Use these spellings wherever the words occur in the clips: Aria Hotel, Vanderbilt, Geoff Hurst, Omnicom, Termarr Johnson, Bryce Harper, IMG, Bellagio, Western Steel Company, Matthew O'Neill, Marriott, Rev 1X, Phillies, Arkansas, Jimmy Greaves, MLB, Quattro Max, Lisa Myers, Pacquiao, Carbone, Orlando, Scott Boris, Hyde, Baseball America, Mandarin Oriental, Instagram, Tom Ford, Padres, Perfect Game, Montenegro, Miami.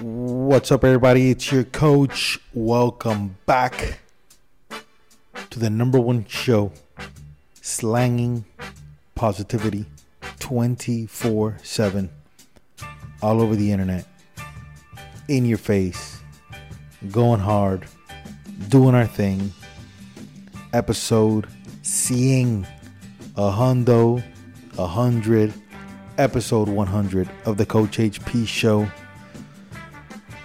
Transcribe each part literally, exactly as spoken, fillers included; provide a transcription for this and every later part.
What's up, everybody? It's your coach. Welcome back to the number one show, slanging positivity twenty-four seven all over the internet, in your face, going hard, doing our thing. Episode seeing a hundo, a hundred, episode one hundred of the Coach H P show.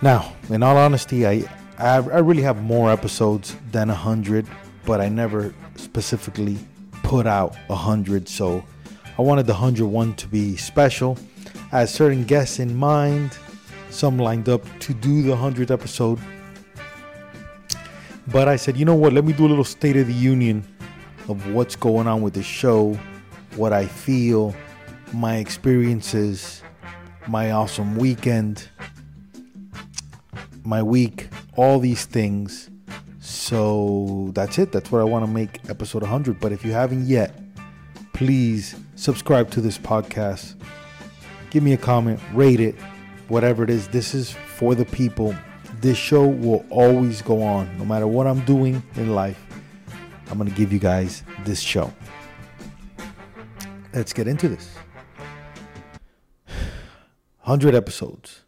Now, in all honesty, I, I I really have more episodes than one hundred, but I never specifically put out one hundred, so I wanted the one hundred one to be special. I had certain guests in mind, some lined up to do the one hundredth episode, but I said, you know what, let me do a little state of the union of what's going on with the show, what I feel, my experiences, my awesome weekend, my week, all these things. So that's it. That's what I want to make episode one hundred. But if you haven't yet, please subscribe to this podcast. Give me a comment, rate it, whatever it is. This is for the people. This show will always go on. No matter what I'm doing in life, I'm going to give you guys this show. Let's get into this. one hundred episodes.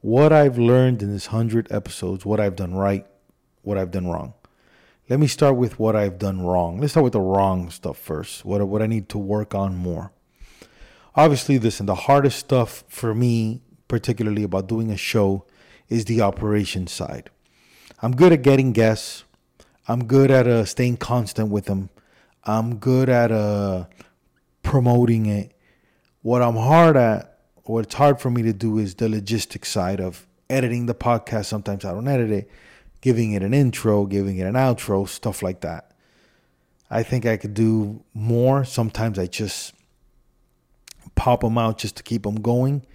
What I've learned in this one hundred episodes, what I've done right, what I've done wrong. Let me start with what I've done wrong. Let's start with the wrong stuff first, what, what I need to work on more. Obviously, listen, the hardest stuff for me, particularly about doing a show, is the operation side. I'm good at getting guests. I'm good at uh, staying constant with them. I'm good at uh, promoting it. What I'm hard at, What it's hard for me to do is the logistics side of editing the podcast. Sometimes I don't edit it, giving it an intro, giving it an outro, stuff like that. I think I could do more. Sometimes I just pop them out just to keep them going.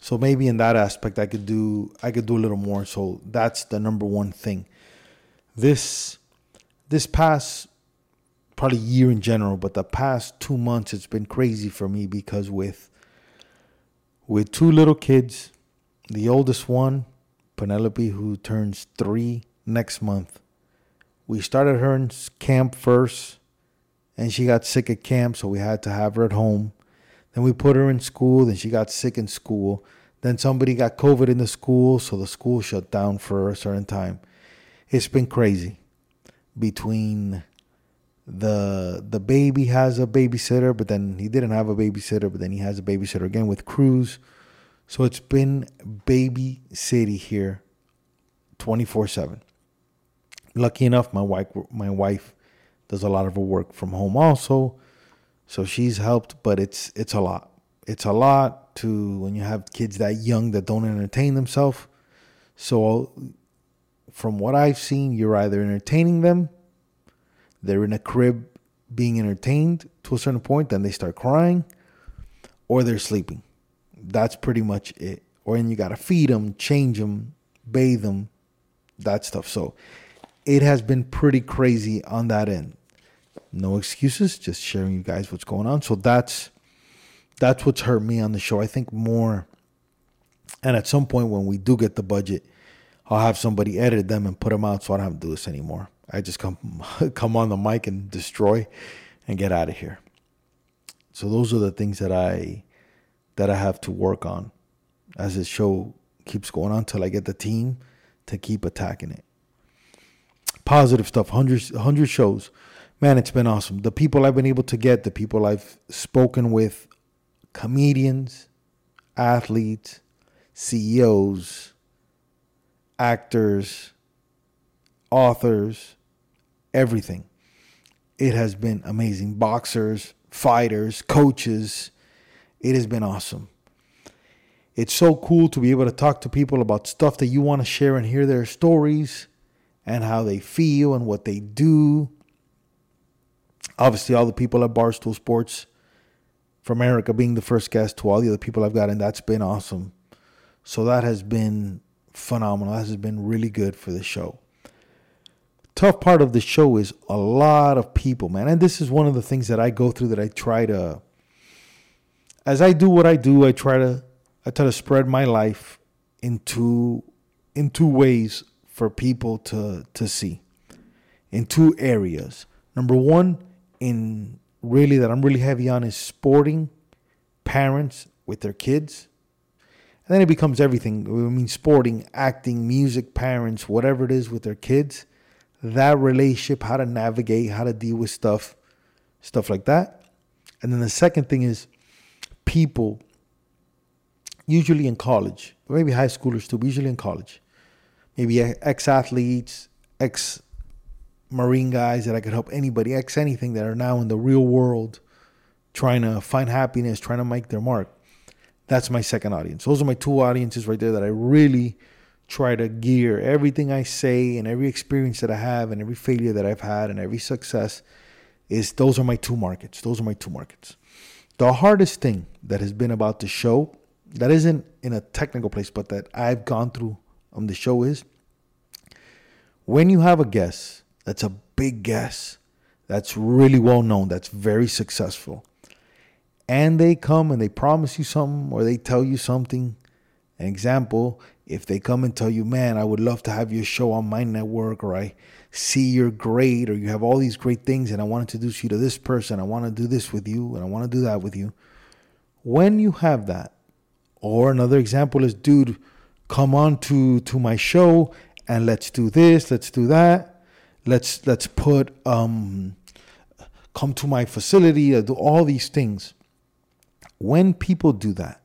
So maybe in that aspect, I could do I could do a little more. So that's the number one thing. This this past probably year in general, but the past two months, it's been crazy for me because with With two little kids, the oldest one, Penelope, who turns three next month. We started her in camp first, and she got sick at camp, so we had to have her at home. Then we put her in school, then she got sick in school. Then somebody got COVID in the school, so the school shut down for a certain time. It's been crazy. Between The the baby has a babysitter, but then he didn't have a babysitter, but then he has a babysitter again with Cruz. So it's been baby city here twenty-four seven. Lucky enough, my wife, my wife does a lot of her work from home also. So she's helped, but it's it's a lot. It's a lot to when you have kids that young that don't entertain themselves. So from what I've seen, you're either entertaining them, they're in a crib being entertained to a certain point, then they start crying, or they're sleeping. That's pretty much it. Or then you got to feed them, change them, bathe them, that stuff. So it has been pretty crazy on that end. No excuses, just sharing you guys what's going on. So that's that's what's hurt me on the show. I think more, and at some point when we do get the budget, I'll have somebody edit them and put them out so I don't have to do this anymore. I just come come on the mic and destroy and get out of here. So those are the things that I that I have to work on as this show keeps going on until I get the team to keep attacking it. Positive stuff, one hundred, one hundred shows. Man, it's been awesome. The people I've been able to get, the people I've spoken with, comedians, athletes, C E Os, actors, authors, everything. It has been amazing. Boxers, fighters, coaches. It has been awesome. It's so cool to be able to talk to people about stuff that you want to share and hear their stories and how they feel and what they do. Obviously, all the people at Barstool Sports from America being the first guest to all the other people I've gotten, that's been awesome. So that has been phenomenal. That has been really good for the show. Tough part of the show is a lot of people, man. And this is one of the things that I go through that I try to, as I do what I do, I try to, I try to spread my life into in two ways for people to, to see, in two areas. Number one, in really that I'm really heavy on is sporting parents with their kids. And then it becomes everything. I mean, sporting, acting, music, parents, whatever it is with their kids. That relationship, how to navigate, how to deal with stuff, stuff like that. And then the second thing is people, usually in college, maybe high schoolers too, but usually in college. Maybe ex-athletes, ex-Marine guys that I could help anybody, ex-anything that are now in the real world trying to find happiness, trying to make their mark. That's my second audience. Those are my two audiences right there that I really try to gear everything I say and every experience that I have and every failure that I've had and every success is those are my two markets. Those are my two markets. The hardest thing that has been about the show that isn't in a technical place, but that I've gone through on the show is when you have a guest that's a big guest, that's really well known, that's very successful, and they come and they promise you something or they tell you something. An example, if they come and tell you, man, I would love to have your show on my network, or I see you're great, or you have all these great things, and I want to introduce you to this person, I want to do this with you, and I want to do that with you. When you have that, or another example is, dude, come on to, to my show, and let's do this, let's do that, let's let's put, um, come to my facility, or do all these things. When people do that,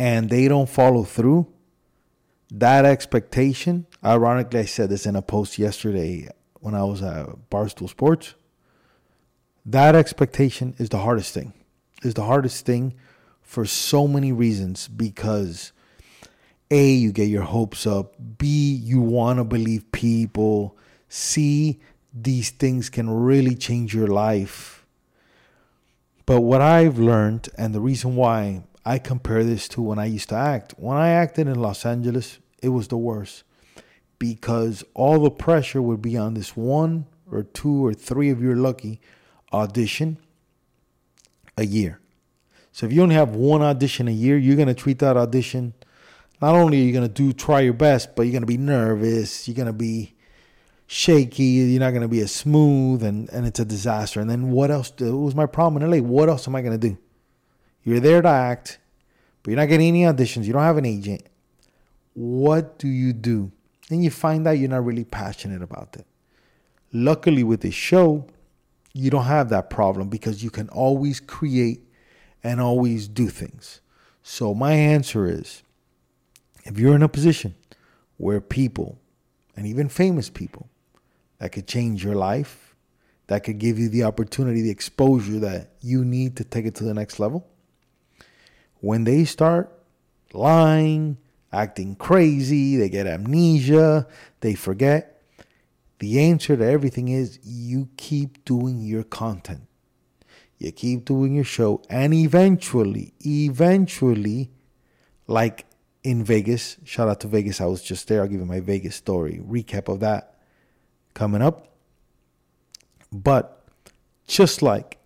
and they don't follow through, that expectation, ironically, I said this in a post yesterday when I was at Barstool Sports, that expectation is the hardest thing. It's the hardest thing for so many reasons because A, you get your hopes up. B, you want to believe people. C, these things can really change your life. But what I've learned and the reason why I compare this to when I used to act. When I acted in Los Angeles, it was the worst because all the pressure would be on this one or two or three, if you're lucky, audition a year. So if you only have one audition a year, you're going to treat that audition. Not only are you going to do try your best, but you're going to be nervous. You're going to be shaky. You're not going to be as smooth, and, and it's a disaster. And then what else? It was my problem in L A. What else am I going to do? You're there to act, but you're not getting any auditions. You don't have an agent. What do you do? Then you find out you're not really passionate about it. Luckily, with this show, you don't have that problem because you can always create and always do things. So my answer is, if you're in a position where people, and even famous people, that could change your life, that could give you the opportunity, the exposure that you need to take it to the next level, when they start lying, acting crazy, they get amnesia, they forget. The answer to everything is you keep doing your content. You keep doing your show. And eventually, eventually, like in Vegas, shout out to Vegas. I was just there. I'll give you my Vegas story. Recap of that coming up. But just like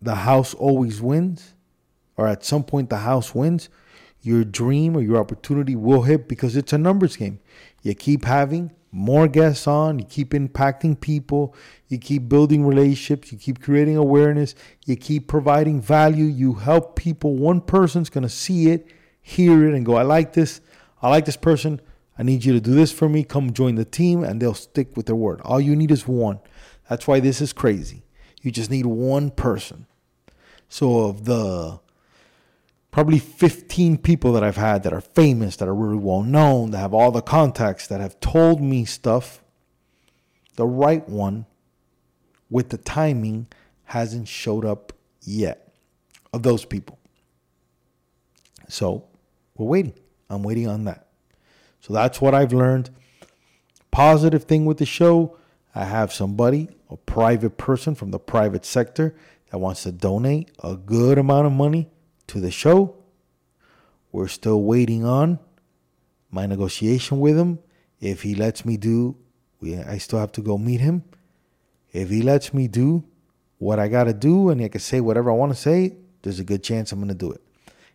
the house always wins, or at some point the house wins, your dream or your opportunity will hit because it's a numbers game. You keep having more guests on. You keep impacting people. You keep building relationships. You keep creating awareness. You keep providing value. You help people. One person's going to see it, hear it, and go, I like this. I like this person. I need you to do this for me. Come join the team, and they'll stick with their word. All you need is one. That's why this is crazy. You just need one person. So of the probably fifteen people that I've had that are famous, that are really well known, that have all the contacts, that have told me stuff, the right one with the timing hasn't showed up yet of those people. So we're waiting. I'm waiting on that. So that's what I've learned. Positive thing with the show, I have somebody, a private person from the private sector that wants to donate a good amount of money to the show. We're still waiting on my negotiation with him. If he lets me do, we, I still have to go meet him. If he lets me do what I got to do and I can say whatever I want to say, there's a good chance I'm going to do it.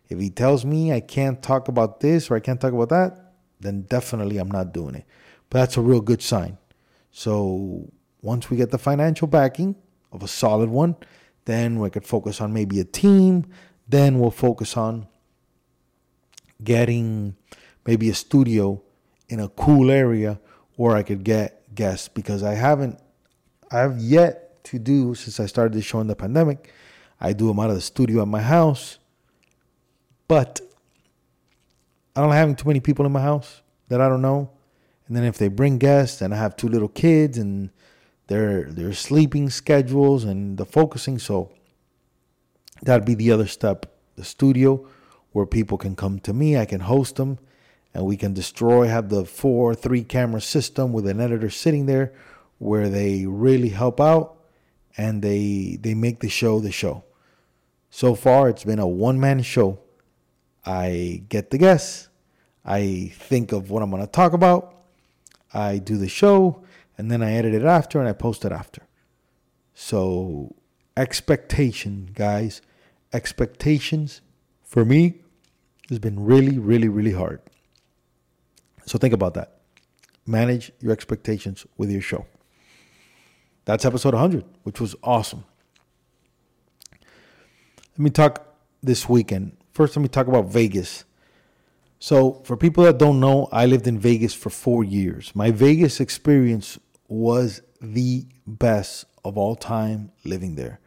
If he tells me I can't talk about this or I can't talk about that, then definitely I'm not doing it. But that's a real good sign. So once we get the financial backing of a solid one, then we could focus on maybe a team. Then we'll focus on getting maybe a studio in a cool area where I could get guests. Because I haven't, I've yet to do, since I started this show in the pandemic, I do them out of the studio at my house. But I don't like having too many people in my house that I don't know. And then if they bring guests and I have two little kids and their their sleeping schedules and the focusing. So that'd be the other step, the studio where people can come to me. I can host them and we can destroy, have the four, three camera system with an editor sitting there where they really help out and they they make the show the show. So far, it's been a one-man show. I get the guests. I think of what I'm going to talk about. I do the show, and then I edit it after, and I post it after. So expectation, guys. Expectations for me has been really, really, really hard. So think about that. Manage your expectations with your show. That's episode one hundred, which was awesome. Let me talk this weekend. First, let me talk about Vegas. So for people that don't know, I lived in Vegas for four years. My Vegas experience was the best of all time living there.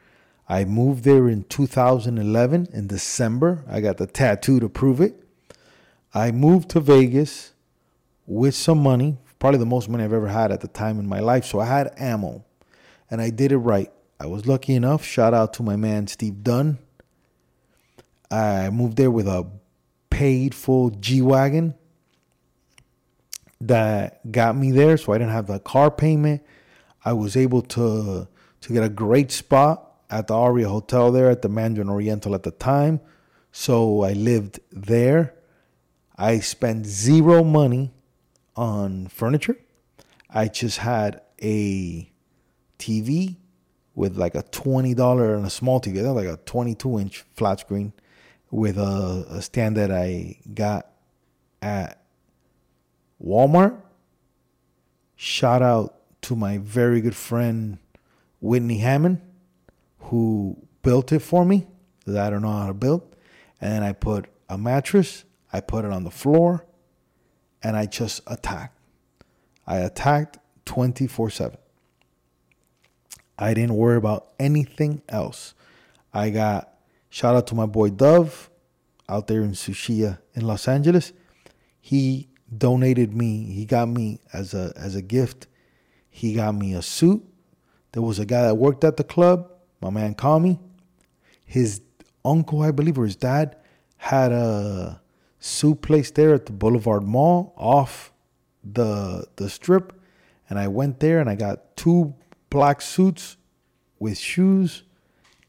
I moved there in two thousand eleven in December. I got the tattoo to prove it. I moved to Vegas with some money, probably the most money I've ever had at the time in my life. So I had ammo and I did it right. I was lucky enough. Shout out to my man, Steve Dunn. I moved there with a paid full G-Wagon that got me there, so I didn't have the car payment. I was able to to get a great spot at the Aria Hotel there at the Mandarin Oriental at the time, so I lived there. I spent zero money on furniture. I just had a T V with like a twenty dollars and a small T V, like a twenty-two inch flat screen, with a, a stand that I got at Walmart. Shout out to my very good friend, Whitney Hammond, who built it for me, because I don't know how to build. And then I put a mattress, I put it on the floor, and I just attacked. I attacked twenty-four seven. I didn't worry about anything else. I got... Shout out to my boy Dove out there in Sushia in Los Angeles. He donated me. He got me as a as a gift. He got me a suit. There was a guy that worked at the club, my man Kami. His uncle, I believe, or his dad, had a suit place there at the Boulevard Mall off the the strip. And I went there and I got two black suits with shoes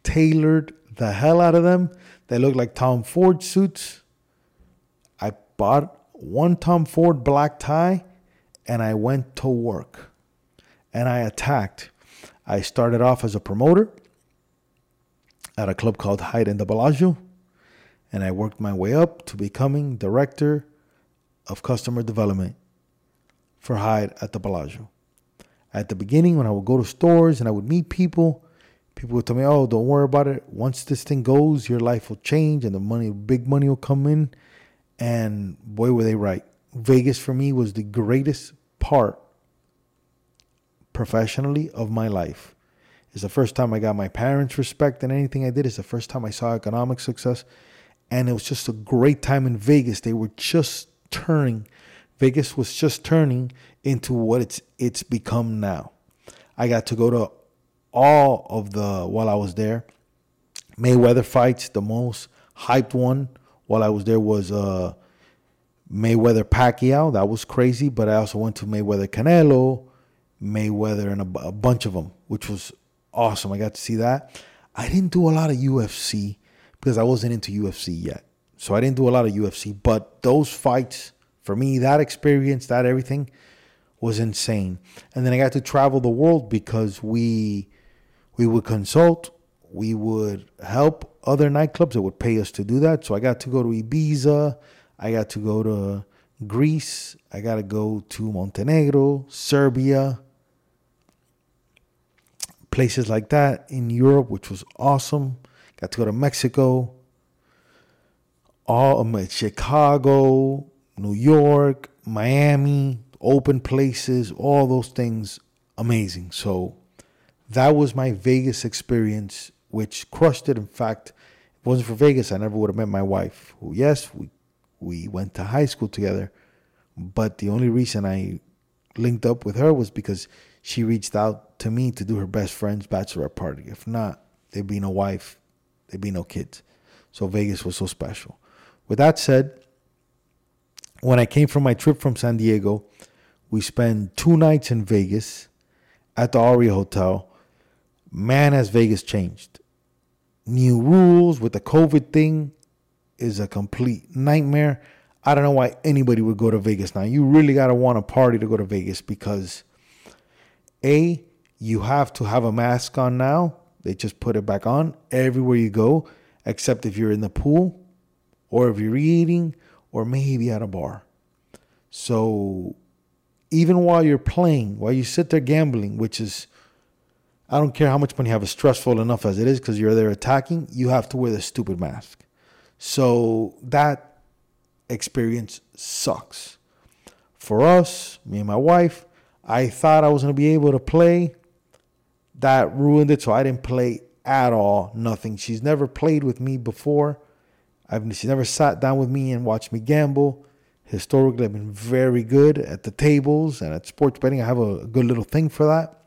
tailored the hell out of them. They look like Tom Ford suits. I bought one Tom Ford black tie and I went to work and I attacked. I started off as a promoter at a club called Hyde in the Bellagio, and I worked my way up to becoming director of customer development for Hyde at the Bellagio. At the beginning, when I would go to stores and I would meet people, people would tell me, oh, don't worry about it. Once this thing goes, your life will change and the money, big money will come in. And boy, were they right. Vegas for me was the greatest part professionally of my life. It's the first time I got my parents' respect in anything I did. It's the first time I saw economic success. And it was just a great time in Vegas. They were just turning. Vegas was just turning into what it's it's become now. I got to go to all of the, while I was there, Mayweather fights. The most hyped one while I was there was uh, Mayweather Pacquiao. That was crazy. But I also went to Mayweather Canelo, Mayweather, and a, a bunch of them, which was awesome. I got to see that. I didn't do a lot of U F C because I wasn't into U F C yet. So I didn't do a lot of U F C. But those fights, for me, that experience, that everything was insane. And then I got to travel the world because we we would consult. We would help other nightclubs that would pay us to do that. So I got to go to Ibiza. I got to go to Greece. I got to go to Montenegro, Serbia, places like that in Europe, which was awesome. Got to go to Mexico, all of Chicago, New York, Miami, open places, all those things, amazing. So that was my Vegas experience, which crushed it. In fact, if it wasn't for Vegas, I never would have met my wife, who, yes, we we went to high school together, but the only reason I linked up with her was because she reached out to me to do her best friend's bachelorette party. If not, there'd be no wife, there'd be no kids. So Vegas was so special. With that said, when I came from my trip from San Diego, we spent two nights in Vegas at the Aria Hotel. Man, has Vegas changed. New rules with the COVID thing is a complete nightmare. I don't know why anybody would go to Vegas now. You really got to want a party to go to Vegas because, A, you have to have a mask on now. They just put it back on everywhere you go, except if you're in the pool or if you're eating or maybe at a bar. So even while you're playing, while you sit there gambling, which is, I don't care how much money you have, it's stressful enough as it is because you're there attacking, you have to wear the stupid mask. So that experience sucks. For us, me and my wife, I thought I was going to be able to play. That ruined it, so I didn't play at all, nothing. She's never played with me before. I've, she's never sat down with me and watched me gamble. Historically, I've been very good at the tables and at sports betting. I have a good little thing for that.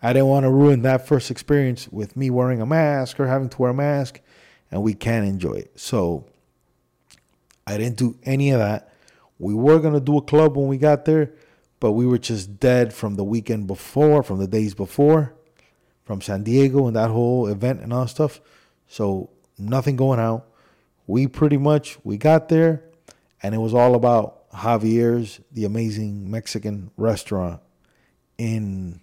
I didn't want to ruin that first experience with me wearing a mask or having to wear a mask. And we can enjoy it. So I didn't do any of that. We were going to do a club when we got there, but we were just dead from the weekend before, from the days before, from San Diego and that whole event and all that stuff. So nothing going out. We pretty much, we got there, and it was all about Javier's, the amazing Mexican restaurant in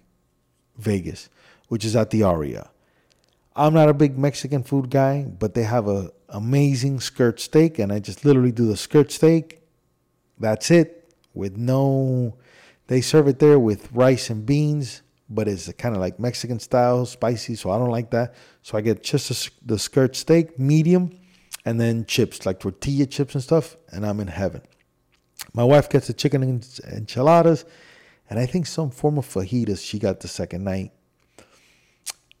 Vegas, which is at the Aria. I'm not a big Mexican food guy, but they have a amazing skirt steak, and I just literally do the skirt steak. That's it. With no, they serve it there with rice and beans, but it's kind of like Mexican style, spicy, so I don't like that. So I get just a, the skirt steak, medium, and then chips, like tortilla chips and stuff, and I'm in heaven. My wife gets the chicken and enchiladas, and I think some form of fajitas she got the second night.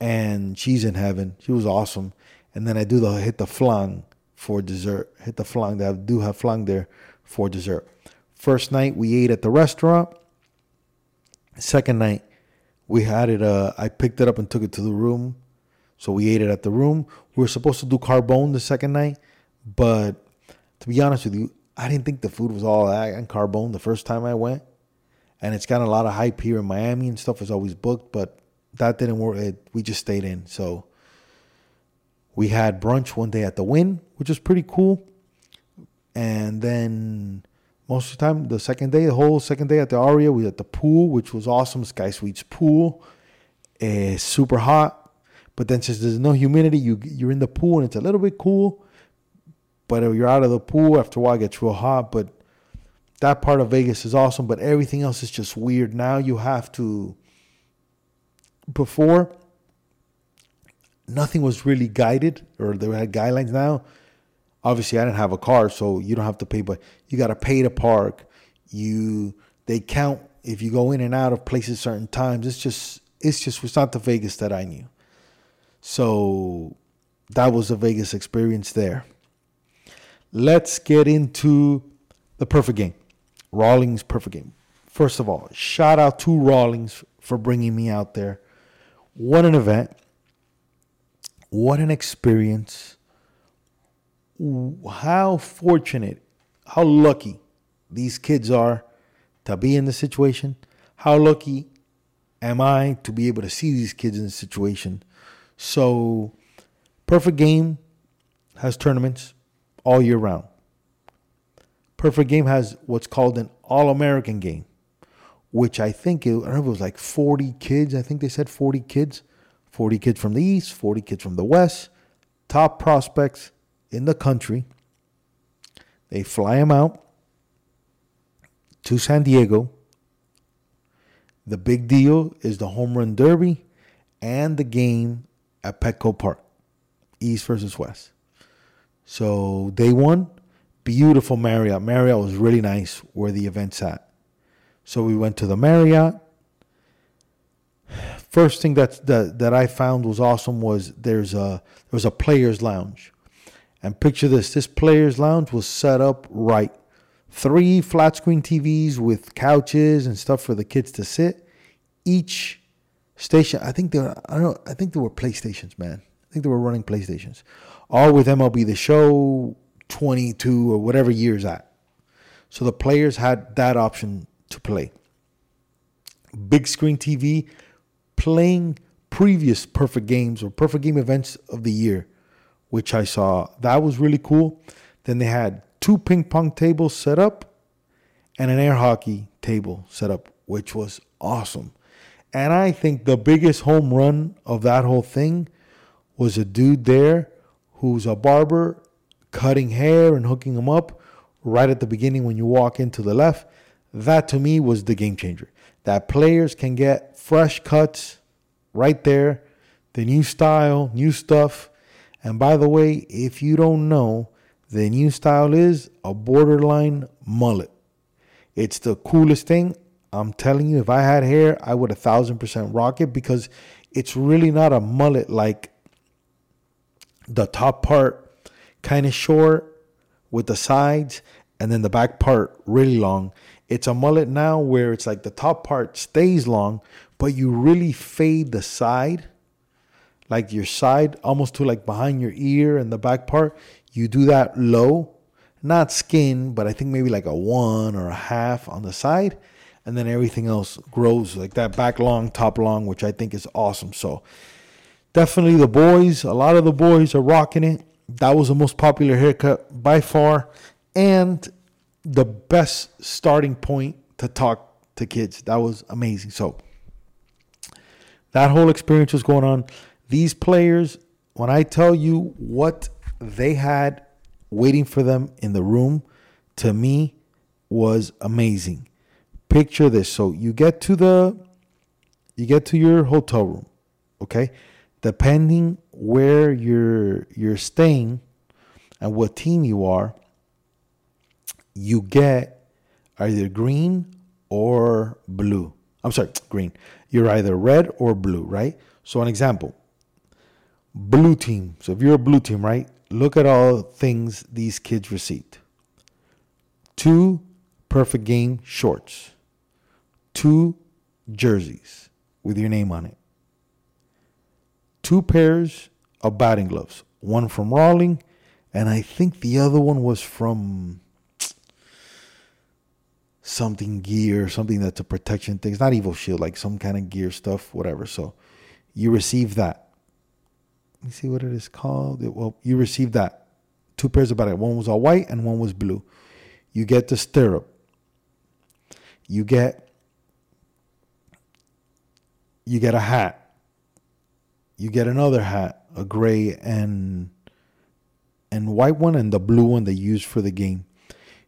And she's in heaven. She was awesome. And then I do the hit the flan for dessert. Hit the flan. I do have flan there for dessert. First night, we ate at the restaurant. Second night, we had it. Uh, I picked it up and took it to the room. So we ate it at the room. We were supposed to do carbone the second night. But to be honest with you, I didn't think the food was all that. And carbone the first time I went. And it's got a lot of hype here in Miami and stuff. It's always booked. But that didn't work. It, we just stayed in. So we had brunch one day at the Wynn, which was pretty cool. And then most of the time, the second day, the whole second day at the Aria, we had the pool, which was awesome. Sky Suites pool. It's super hot. But then since there's no humidity, you, you're in the pool and it's a little bit cool. But if you're out of the pool, after a while, it gets real hot. But that part of Vegas is awesome. But everything else is just weird. Now you have to... Before, nothing was really guided, or they had guidelines. Now, obviously, I didn't have a car, so you don't have to pay, but you got to pay to park. You they count if you go in and out of places certain times. It's just, it's just, it's not the Vegas that I knew. So that was the Vegas experience there. Let's get into the Perfect Game, Rawlings Perfect Game. First of all, shout out to Rawlings for bringing me out there. What an event. What an experience. How fortunate, how lucky these kids are to be in this situation. How lucky am I to be able to see these kids in this situation? So Perfect Game has tournaments all year round. Perfect Game has what's called an All-American Game, which I think, it, I don't know if it was like forty kids. I think they said forty kids. forty kids from the East, forty kids from the West, top prospects in the country. They fly them out to San Diego. The big deal is the Home Run Derby and the game at Petco Park, East versus West. So day one, beautiful Marriott. Marriott was really nice where the event's at. So we went to the Marriott. First thing that that, that I found was awesome was there's a there was a players lounge. And picture this, this players lounge was set up right. Three flat screen T Vs with couches and stuff for the kids to sit. Each station, I think they were, I don't know, I think they were Playstations, man. I think they were running Playstations. All with M L B The Show twenty-two or whatever year's at. So the players had that option to play. Big screen T V playing previous Perfect Games or Perfect Game events of the year, which I saw. That was really cool. Then they had two ping pong tables set up and an air hockey table set up, which was awesome. And I think the biggest home run of that whole thing was a dude there who's a barber cutting hair and hooking them up right at the beginning when you walk into the left. That to me was the game changer, that players can get fresh cuts right there, the new style, new stuff. And by the way, if you don't know, the new style is a borderline mullet. It's the coolest thing. I'm telling you, if I had hair, I would a thousand percent rock it because it's really not a mullet like the top part kind of short with the sides and then the back part really long. It's a mullet now where it's like the top part stays long, but you really fade the side, like your side almost to like behind your ear and the back part. You do that low, not skin, but I think maybe like a one or a half on the side. And then everything else grows like that back long, top long, which I think is awesome. So definitely the boys, a lot of the boys are rocking it. That was the most popular haircut by far. And the best starting point to talk to kids. That was amazing. So that whole experience was going on. These players, when I tell you what they had waiting for them in the room, to me was amazing. Picture this. So you get to the you get to your hotel room, okay? Depending where you're you're staying and what team you are, you get either green or blue. I'm sorry, green. You're either red or blue, right? So an example, blue team. So if you're a blue team, right? Look at all things these kids received. Two Perfect Game shorts. Two jerseys with your name on it. Two pairs of batting gloves. One from Rawlings, and I think the other one was from something gear, something that's a protection thing. It's not Evil Shield, like some kind of gear stuff, whatever. So you receive that. Let me see what it is called. It, well, you received that. Two pairs of batting. One was all white and one was blue. You get the stirrup. You get you get a hat. You get another hat, a gray and and white one and the blue one they use for the game.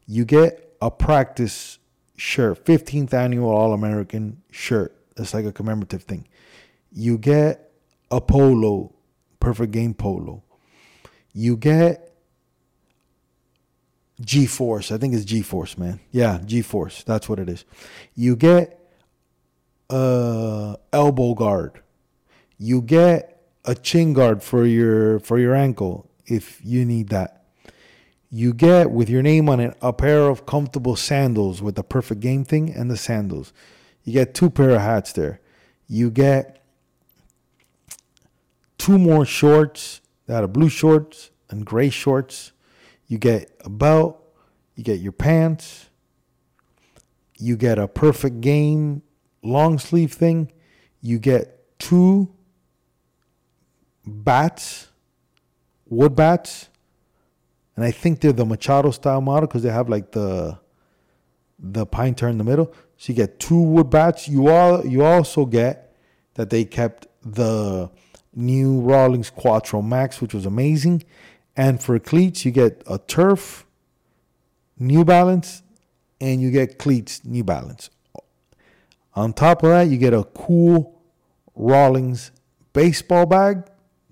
You get a practice shirt, fifteenth annual All-American shirt. That's like a commemorative thing. You get a polo. Perfect Game polo. You get G-Force. I think it's G-Force, man. Yeah, G-Force. That's what it is. You get uh elbow guard. You get a chin guard for your for your ankle if you need that. You get, with your name on it, a pair of comfortable sandals with the Perfect Game thing and the sandals. You get two pair of hats there. You get two more shorts that are blue shorts and gray shorts. You get a belt. You get your pants. You get a Perfect Game long sleeve thing. You get two bats, wood bats. And I think they're the Machado style model because they have like the the pine tar in the middle. So you get two wood bats. You all you also get that they kept the new Rawlings Quattro Max, which was amazing. And for cleats, you get a turf, New Balance, and you get cleats, New Balance. On top of that, you get a cool Rawlings baseball bag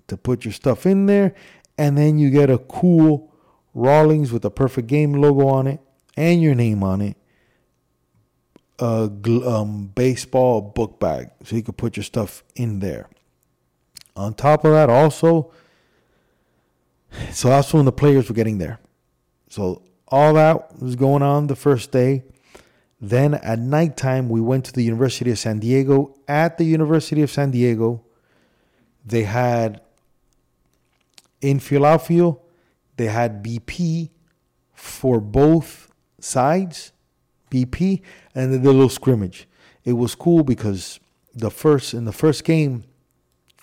to put your stuff in there. And then you get a cool Rawlings with a Perfect Game logo on it and your name on it. A um, baseball book bag. So you can put your stuff in there. On top of that also. So that's when the players were getting there. So all that was going on the first day. Then at nighttime we went to the University of San Diego. At the University of San Diego. They had. In Philadelphia. They had B P. For both sides. B P, and they did a little scrimmage. It was cool because the first in the first game,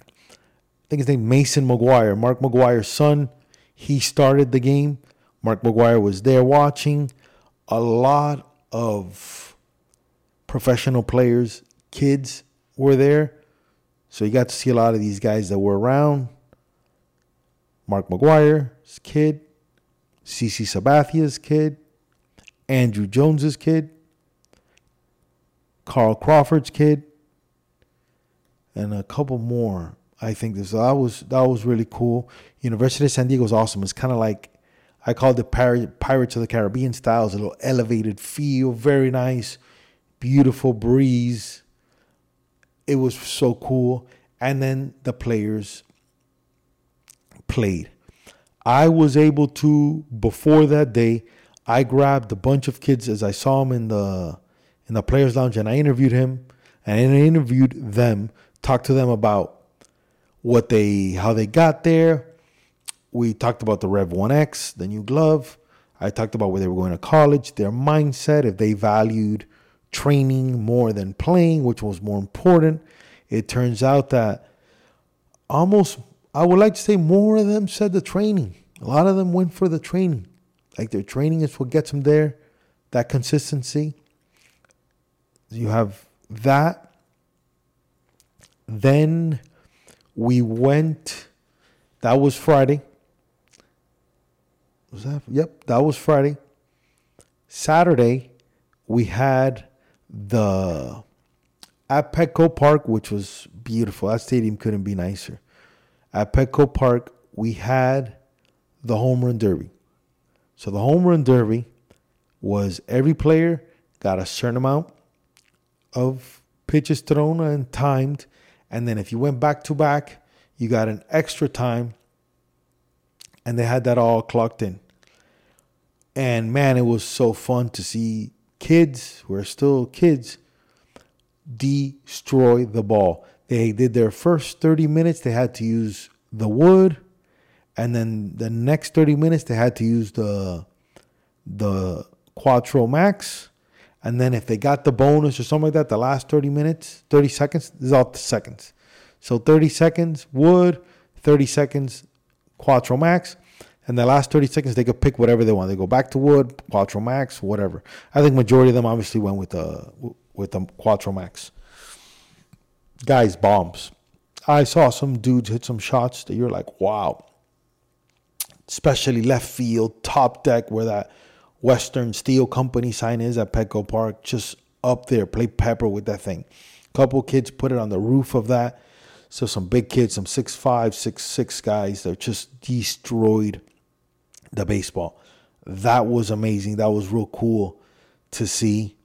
I think his name Mason McGuire, Mark McGwire's son, he started the game. Mark McGwire was there watching. A lot of professional players, kids were there. So you got to see a lot of these guys that were around. Mark McGwire's kid, CeCe Sabathia's kid, Andrew Jones's kid, Carl Crawford's kid, and a couple more. I think this that was that was really cool. University of San Diego is awesome. It's kind of like I called it Pirates of the Caribbean style. It's a little elevated feel, very nice, beautiful breeze. It was so cool. And then the players played. I was able to before that day. I grabbed a bunch of kids as I saw him in the in the players' lounge, and I interviewed him, and I interviewed them, talked to them about what they, how they got there. We talked about the Rev one X, the new glove. I talked about where they were going to college, their mindset, if they valued training more than playing, which was more important. It turns out that almost, I would like to say, more of them said the training. A lot of them went for the training. Like their training is what gets them there. That consistency. You have that. Then we went. That was Friday. Was that? Yep, that was Friday. Saturday, we had the at Petco Park, which was beautiful. That stadium couldn't be nicer. At Petco Park, we had the Home Run Derby. So the Home Run Derby was every player got a certain amount of pitches thrown and timed. And then if you went back to back, you got an extra time. And they had that all clocked in. And man, it was so fun to see kids who are still kids destroy the ball. They did their first thirty minutes. They had to use the wood. And then the next thirty minutes, they had to use the the Quattro Max. And then if they got the bonus or something like that, the last thirty minutes, thirty seconds, this is all the seconds. So thirty seconds, wood, thirty seconds, Quattro Max. And the last thirty seconds, they could pick whatever they want. They go back to wood, Quattro Max, whatever. I think majority of them obviously went with the, with the Quattro Max. Guys, bombs. I saw some dudes hit some shots that you're like, wow. Especially left field, top deck, where that Western Steel Company sign is at Petco Park. Just up there, play pepper with that thing. Couple kids put it on the roof of that. So some big kids, some six five, six six guys that just destroyed the baseball. That was amazing. That was real cool to see.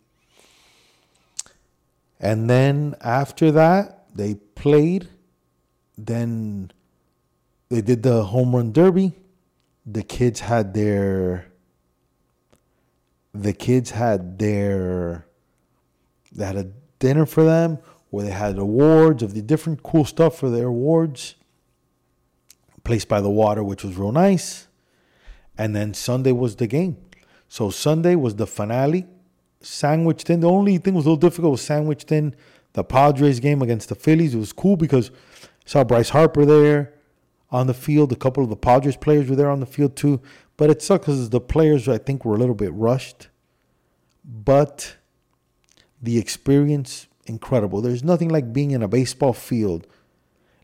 And then after that, they played. Then they did the Home Run Derby. The kids had their, the kids had their, they had a dinner for them where they had awards of the different cool stuff for their awards. place by the water, which was real nice. And then Sunday was the game. So Sunday was the finale. Sandwiched in. The only thing was a little difficult was sandwiched in the Padres game against the Phillies. It was cool because I saw Bryce Harper there on the field. A couple of the Padres players were there on the field too. But it sucked because the players, I think, were a little bit rushed. But the experience, incredible. There's nothing like being in a baseball field,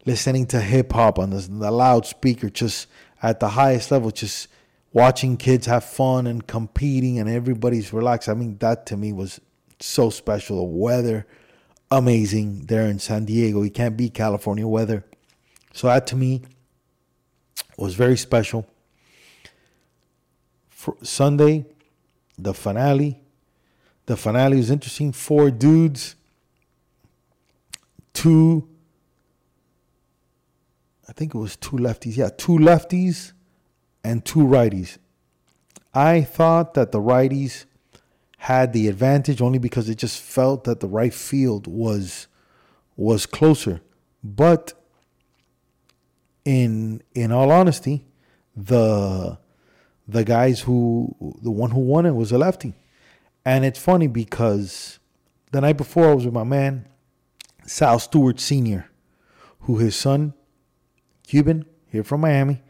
listening to hip-hop on this, the loudspeaker, just at the highest level, just watching kids have fun and competing and everybody's relaxed. I mean, that to me was so special. The weather, amazing there in San Diego. You can't beat California weather. So that to me was very special. For Sunday, the finale. The finale was interesting. Four dudes. Two, I think it was two lefties. Yeah, two lefties. And two righties. I thought that the righties had the advantage only because it just felt that the right field was was closer. But in in all honesty, the the guys who the one who won it was a lefty. And it's funny because the night before I was with my man Sal Stewart Senior, who his son, Cuban, here from Miami,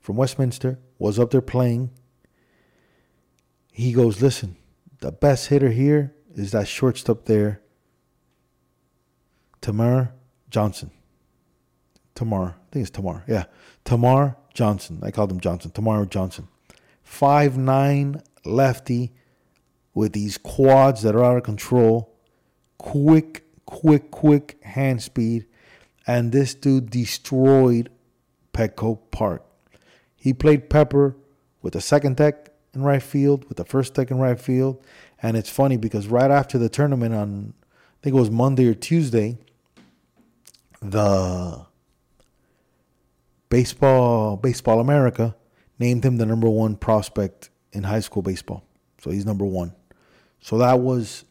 from Westminster, was up there playing. He goes, listen, the best hitter here is that shortstop there, Termarr Johnson. Termarr. I think it's Termarr. Yeah. Termarr Johnson. I called him Johnson. Termarr Johnson. five nine lefty with these quads that are out of control. Quick, quick, quick hand speed. And this dude destroyed Petco Park. He played pepper with the second deck in right field, with the first deck in right field. And it's funny because right after the tournament on, I think it was Monday or Tuesday, the baseball, Baseball America named him the number one prospect in high school baseball. So he's number one. So that was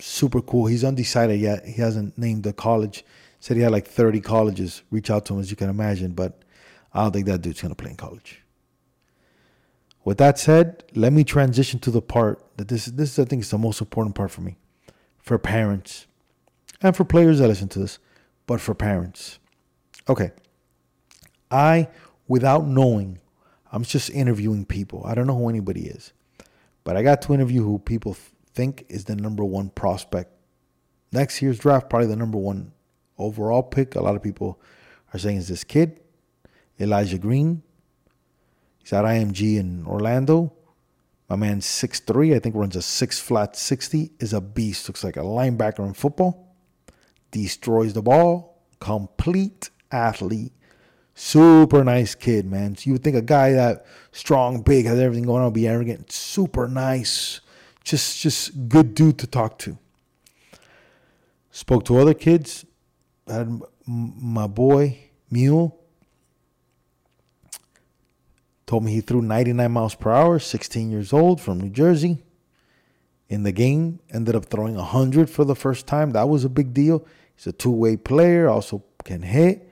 super cool. He's undecided yet. He hasn't named the college. Said he had like thirty colleges reach out to him, as you can imagine, but I don't think that dude's going to play in college. With that said, let me transition to the part that this, this I think is the most important part for me, for parents, and for players that listen to this, but for parents. Okay. I, without knowing, I'm just interviewing people. I don't know who anybody is, but I got to interview who people think is the number one prospect. Next year's draft, probably the number one overall pick. A lot of people are saying is this kid, Elijah Green. He's at I M G in Orlando. My man, six three, I think runs a six flat sixty, is a beast. Looks like a linebacker in football. Destroys the ball. Complete athlete. Super nice kid, man. So you would think a guy that strong, big, has everything going on, be arrogant. Super nice. Just, just good dude to talk to. Spoke to other kids. I had my boy, Mule. Told me he threw ninety-nine miles per hour, sixteen years old, from New Jersey. In the game, ended up throwing one hundred for the first time. That was a big deal. He's a two-way player, also can hit.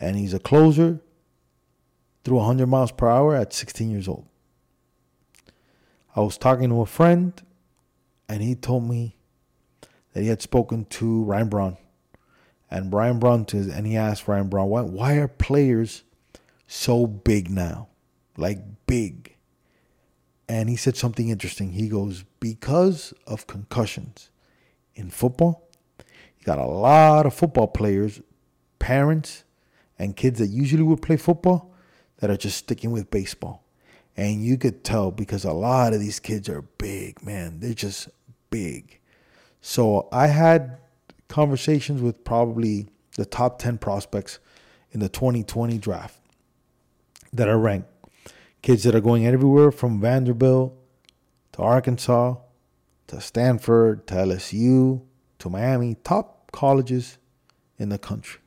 And he's a closer. Threw one hundred miles per hour at sixteen years old. I was talking to a friend, and he told me that he had spoken to Ryan Braun. And Ryan Braun, to, and he asked Ryan Braun, why, why are players so big now? Like big. And he said something interesting. He goes, because of concussions in football, you got a lot of football players, parents, and kids that usually would play football that are just sticking with baseball. And you could tell because a lot of these kids are big, man. They're just big. So I had conversations with probably the top ten prospects in the twenty twenty draft that are ranked. Kids that are going everywhere from Vanderbilt to Arkansas to Stanford to L S U to Miami. Top colleges in the country.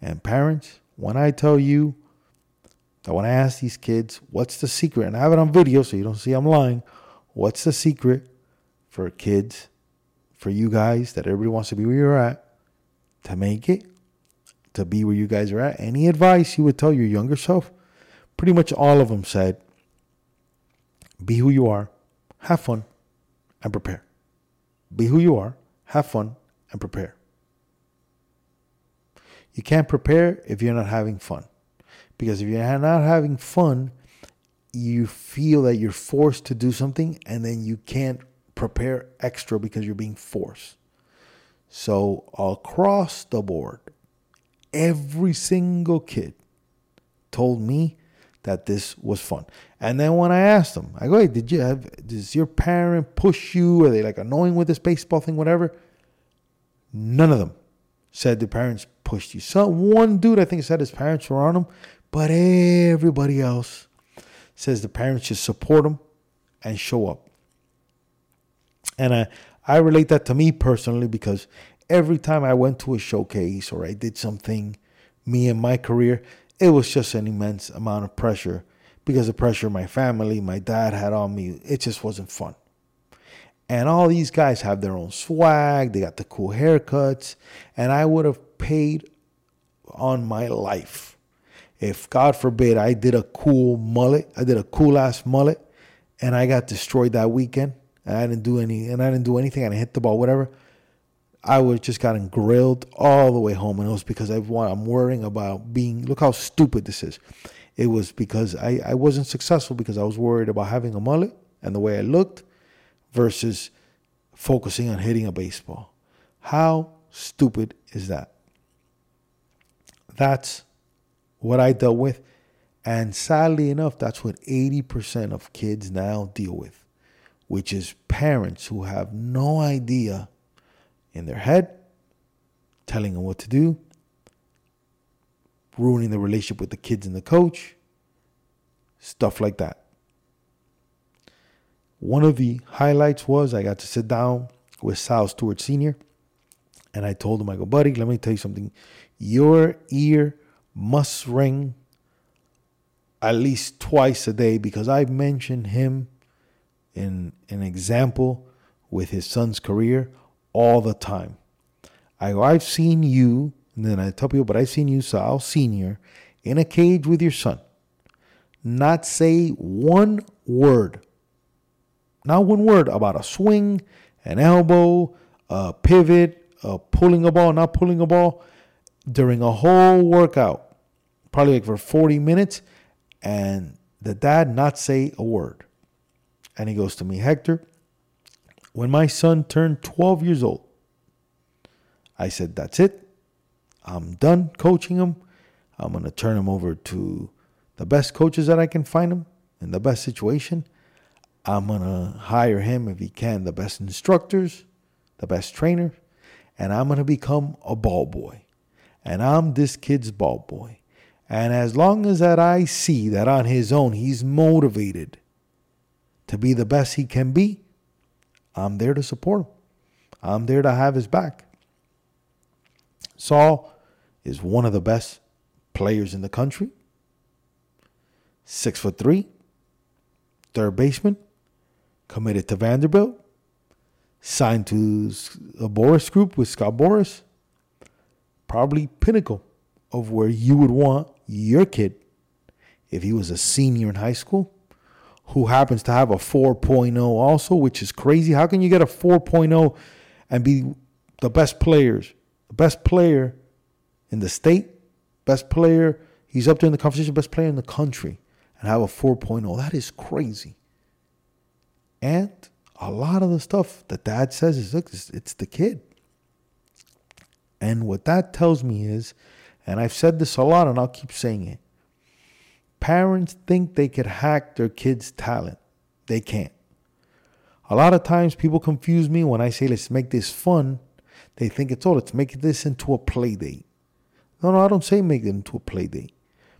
And parents, when I tell you that when I ask these kids, what's the secret? And I have it on video so you don't see I'm lying. What's the secret for kids, for you guys that everybody wants to be where you're at, to make it? to be where you guys are at. Any advice you would tell your younger self? Pretty much all of them said, be who you are, have fun, and prepare. Be who you are, have fun, and prepare. You can't prepare if you're not having fun. Because if you're not having fun, you feel that you're forced to do something, and then you can't prepare extra because you're being forced. So across the board, every single kid told me that this was fun. And then when I asked them, I go, hey, did you have, does your parent push you? Are they like annoying with this baseball thing, whatever? None of them said the parents pushed you. So one dude, I think, said his parents were on him, but everybody else says the parents just support him and show up. And I, I relate that to me personally, because every time I went to a showcase or I did something, me and my career, it was just an immense amount of pressure, because the pressure my family, my dad had on me, it just wasn't fun. And all these guys have their own swag. They got the cool haircuts. And I would have paid on my life if, God forbid, I did a cool mullet. I did a cool ass mullet and I got destroyed that weekend. And I didn't do any, and I didn't do anything. I didn't hit the ball, whatever. I would have just gotten grilled all the way home. And it was because I want, I'm worrying about being, look how stupid this is. It was because I, I wasn't successful because I was worried about having a mullet and the way I looked versus focusing on hitting a baseball. How stupid is that? That's what I dealt with. And sadly enough, that's what eighty percent of kids now deal with, which is parents who have no idea in their head, telling them what to do, ruining the relationship with the kids and the coach, stuff like that. One of the highlights was I got to sit down with Sal Stewart Senior And I told him, I go, buddy, let me tell you something. Your ear must ring at least twice a day, because I mentioned him in an example with his son's career all the time. I go, I've seen you, and then I tell people, but I've seen you, Sal Senior, in a cage with your son, not say one word, not one word about a swing, an elbow, a pivot, a pulling a ball, not pulling a ball, during a whole workout, probably like for forty minutes, and the dad not say a word. And he goes to me, Hector, when my son turned twelve years old, I said, that's it. I'm done coaching him. I'm going to turn him over to the best coaches that I can find him in the best situation. I'm going to hire him, if he can, the best instructors, the best trainers, and I'm going to become a ball boy. And I'm this kid's ball boy. And as long as that I see that on his own he's motivated to be the best he can be, I'm there to support him. I'm there to have his back. Saul is one of the best players in the country. Six foot three, third baseman, committed to Vanderbilt, signed to a Boris group with Scott Boris. Probably pinnacle of where you would want your kid if he was a senior in high school, who happens to have a four point oh also, which is crazy. How can you get a four point oh and be the best players, the best player in the state, best player, he's up there in the conversation, best player in the country, and have a four point oh? That is crazy. And a lot of the stuff that dad says is, look, it's the kid. And what that tells me is, and I've said this a lot and I'll keep saying it, parents think they could hack their kids' talent. They can't. A lot of times people confuse me when I say, let's make this fun. They think it's all, oh, let's make this into a play date. No, no, I don't say make it into a play date.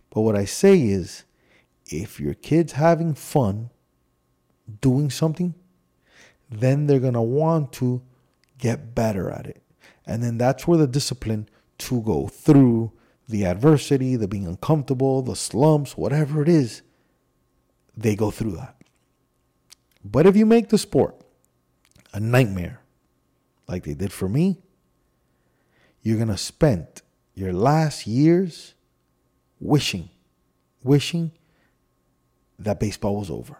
But what I say is, if your kid's having fun doing something, then they're going to want to get better at it. And then that's where the discipline to go through the adversity, the being uncomfortable, the slumps, whatever it is, they go through that. But if you make the sport a nightmare, like they did for me, you're going to spend your last years wishing, wishing that baseball was over.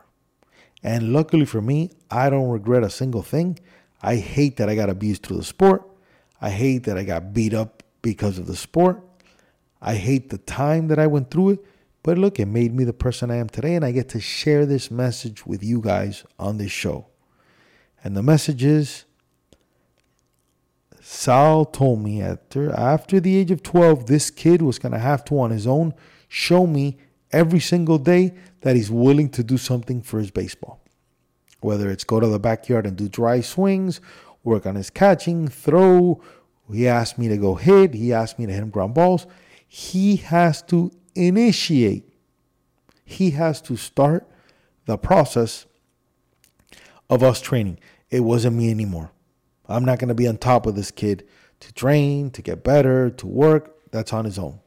And luckily for me, I don't regret a single thing. I hate that I got abused through the sport. I hate that I got beat up because of the sport. I hate the time that I went through it. But look, it made me the person I am today, and I get to share this message with you guys on this show. And the message is, Sal told me after, after the age of twelve, this kid was going to have to, on his own, show me every single day that he's willing to do something for his baseball. Whether it's go to the backyard and do dry swings, work on his catching, throw. He asked me to go hit. He asked me to hit him ground balls. He has to initiate. He has to start the process of us training. It wasn't me anymore. I'm not going to be on top of this kid to train, to get better, to work. That's on his own.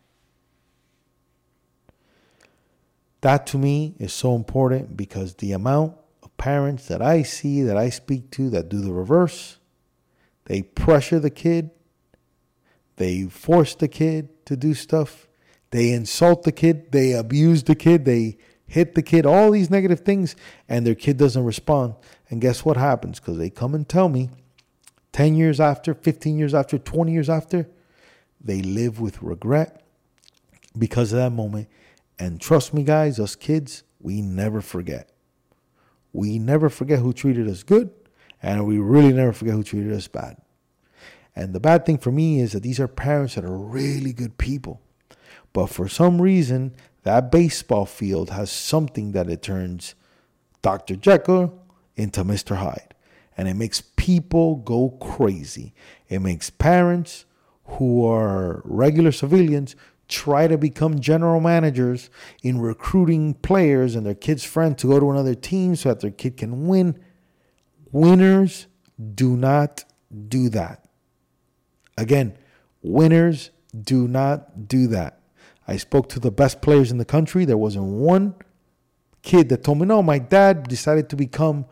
That to me is so important, because the amount of parents that I see, that I speak to, that do the reverse, they pressure the kid, they force the kid to do stuff, they insult the kid, they abuse the kid, they hit the kid, all these negative things, and their kid doesn't respond. And guess what happens? Because they come and tell me ten years after, fifteen years after, twenty years after, they live with regret because of that moment. And trust me, guys, us kids, we never forget. We never forget who treated us good, and we really never forget who treated us bad. And the bad thing for me is that these are parents that are really good people. But for some reason, that baseball field has something that it turns Doctor Jekyll into Mister Hyde. And it makes people go crazy. It makes parents who are regular civilians try to become general managers in recruiting players and their kid's friend to go to another team so that their kid can win. Winners do not do that. Again, winners do not do that. I spoke to the best players in the country. There wasn't one kid that told me, no, my dad decided to become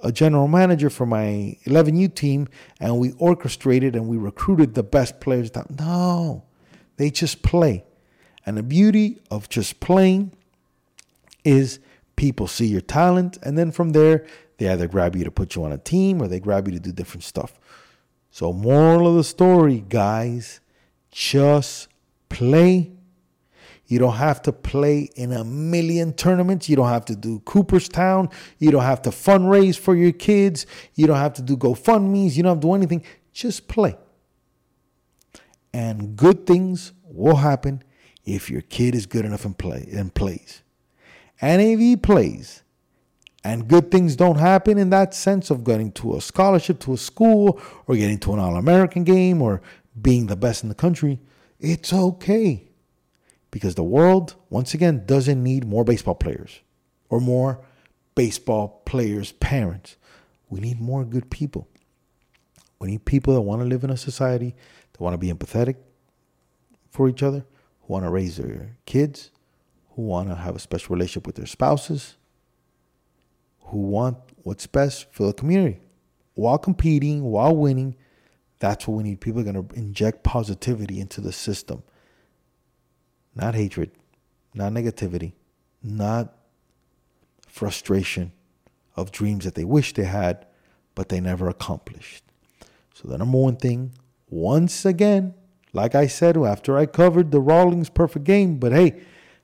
a general manager for my eleven U team, and we orchestrated and we recruited the best players. No, they just play. And the beauty of just playing is people see your talent, and then from there, they either grab you to put you on a team or they grab you to do different stuff. So moral of the story, guys, just play. You don't have to play in a million tournaments. You don't have to do Cooperstown. You don't have to fundraise for your kids. You don't have to do GoFundMes. You don't have to do anything. Just play. And good things will happen if your kid is good enough and play and plays. And if he plays and good things don't happen in that sense of getting to a scholarship to a school or getting to an All-American game or being the best in the country, it's okay. Because the world, once again, doesn't need more baseball players or more baseball players' parents. We need more good people. We need people that want to live in a society, that want to be empathetic for each other, who want to raise their kids, who want to have a special relationship with their spouses, who want what's best for the community. While competing, while winning, that's what we need. People are going to inject positivity into the system. Not hatred, not negativity, not frustration of dreams that they wish they had, but they never accomplished. So the number one thing, once again, like I said, after I covered the Rawlings Perfect Game, but hey,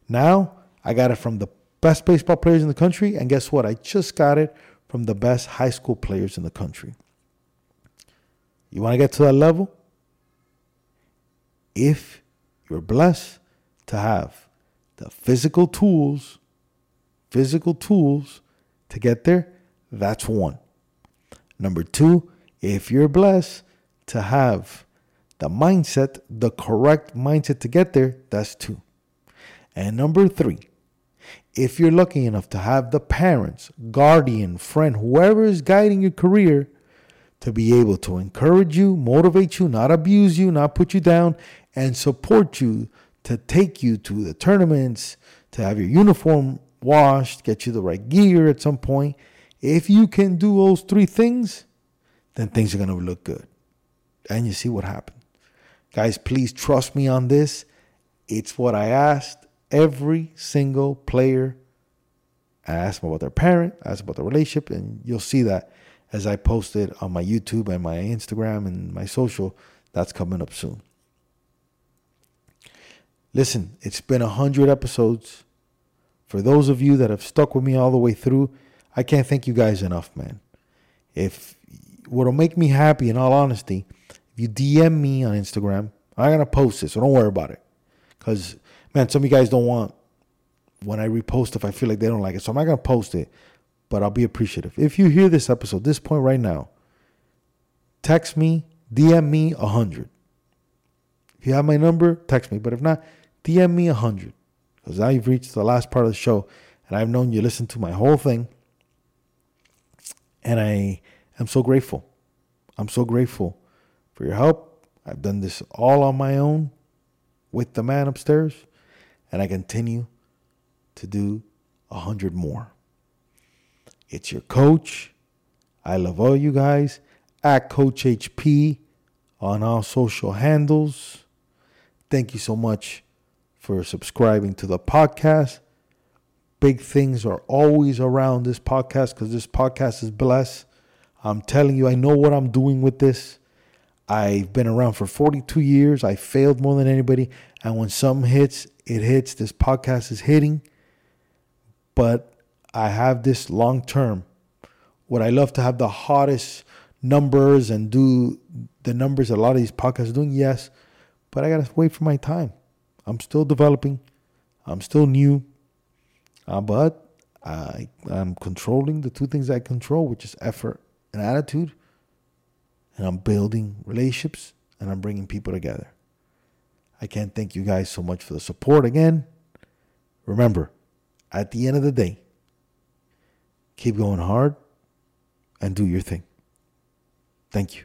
now I got it from the best baseball players in the country. And guess what? I just got it from the best high school players in the country. You want to get to that level? If you're blessed to have the physical tools, physical tools to get there, that's one. Number two, if you're blessed to have the mindset, the correct mindset to get there, that's two. And number three, if you're lucky enough to have the parents, guardian, friend, whoever is guiding your career to be able to encourage you, motivate you, not abuse you, not put you down, and support you to take you to the tournaments, to have your uniform washed, get you the right gear at some point. If you can do those three things, then things are going to look good. And you see what happened. Guys, please trust me on this. It's what I asked every single player. I asked them about their parent. I asked about their relationship. And you'll see that as I post it on my YouTube and my Instagram and my social. That's coming up soon. Listen, it's been one hundred episodes. For those of you that have stuck with me all the way through, I can't thank you guys enough, man. If what'll make me happy, in all honesty, if you D M me on Instagram, I'm going to post it, so don't worry about it. Because, man, some of you guys don't want, when I repost stuff, I feel like they don't like it. So I'm not going to post it, but I'll be appreciative. If you hear this episode, this point right now, text me, D M me one hundred. If you have my number, text me. But if not, D M me one hundred. Because now you've reached the last part of the show, and I've known you listen to my whole thing. And I am so grateful. I'm so grateful for your help. I've done this all on my own with the man upstairs, and I continue to do one hundred more. It's your coach. I love all you guys. At Coach H P on all social handles. Thank you so much for subscribing to the podcast. Big things are always around this podcast because this podcast is blessed. I'm telling you, I know what I'm doing with this. I've been around for forty-two years. I failed more than anybody. And when something hits, it hits. This podcast is hitting. But I have this long term. Would I love to have the hottest numbers and do the numbers a lot of these podcasts are doing? Yes. But I got to wait for my time. I'm still developing. I'm still new. Uh, but I, I'm controlling the two things I control, which is effort and attitude. And I'm building relationships, and I'm bringing people together. I can't thank you guys so much for the support again. Remember, at the end of the day, keep going hard and do your thing. Thank you.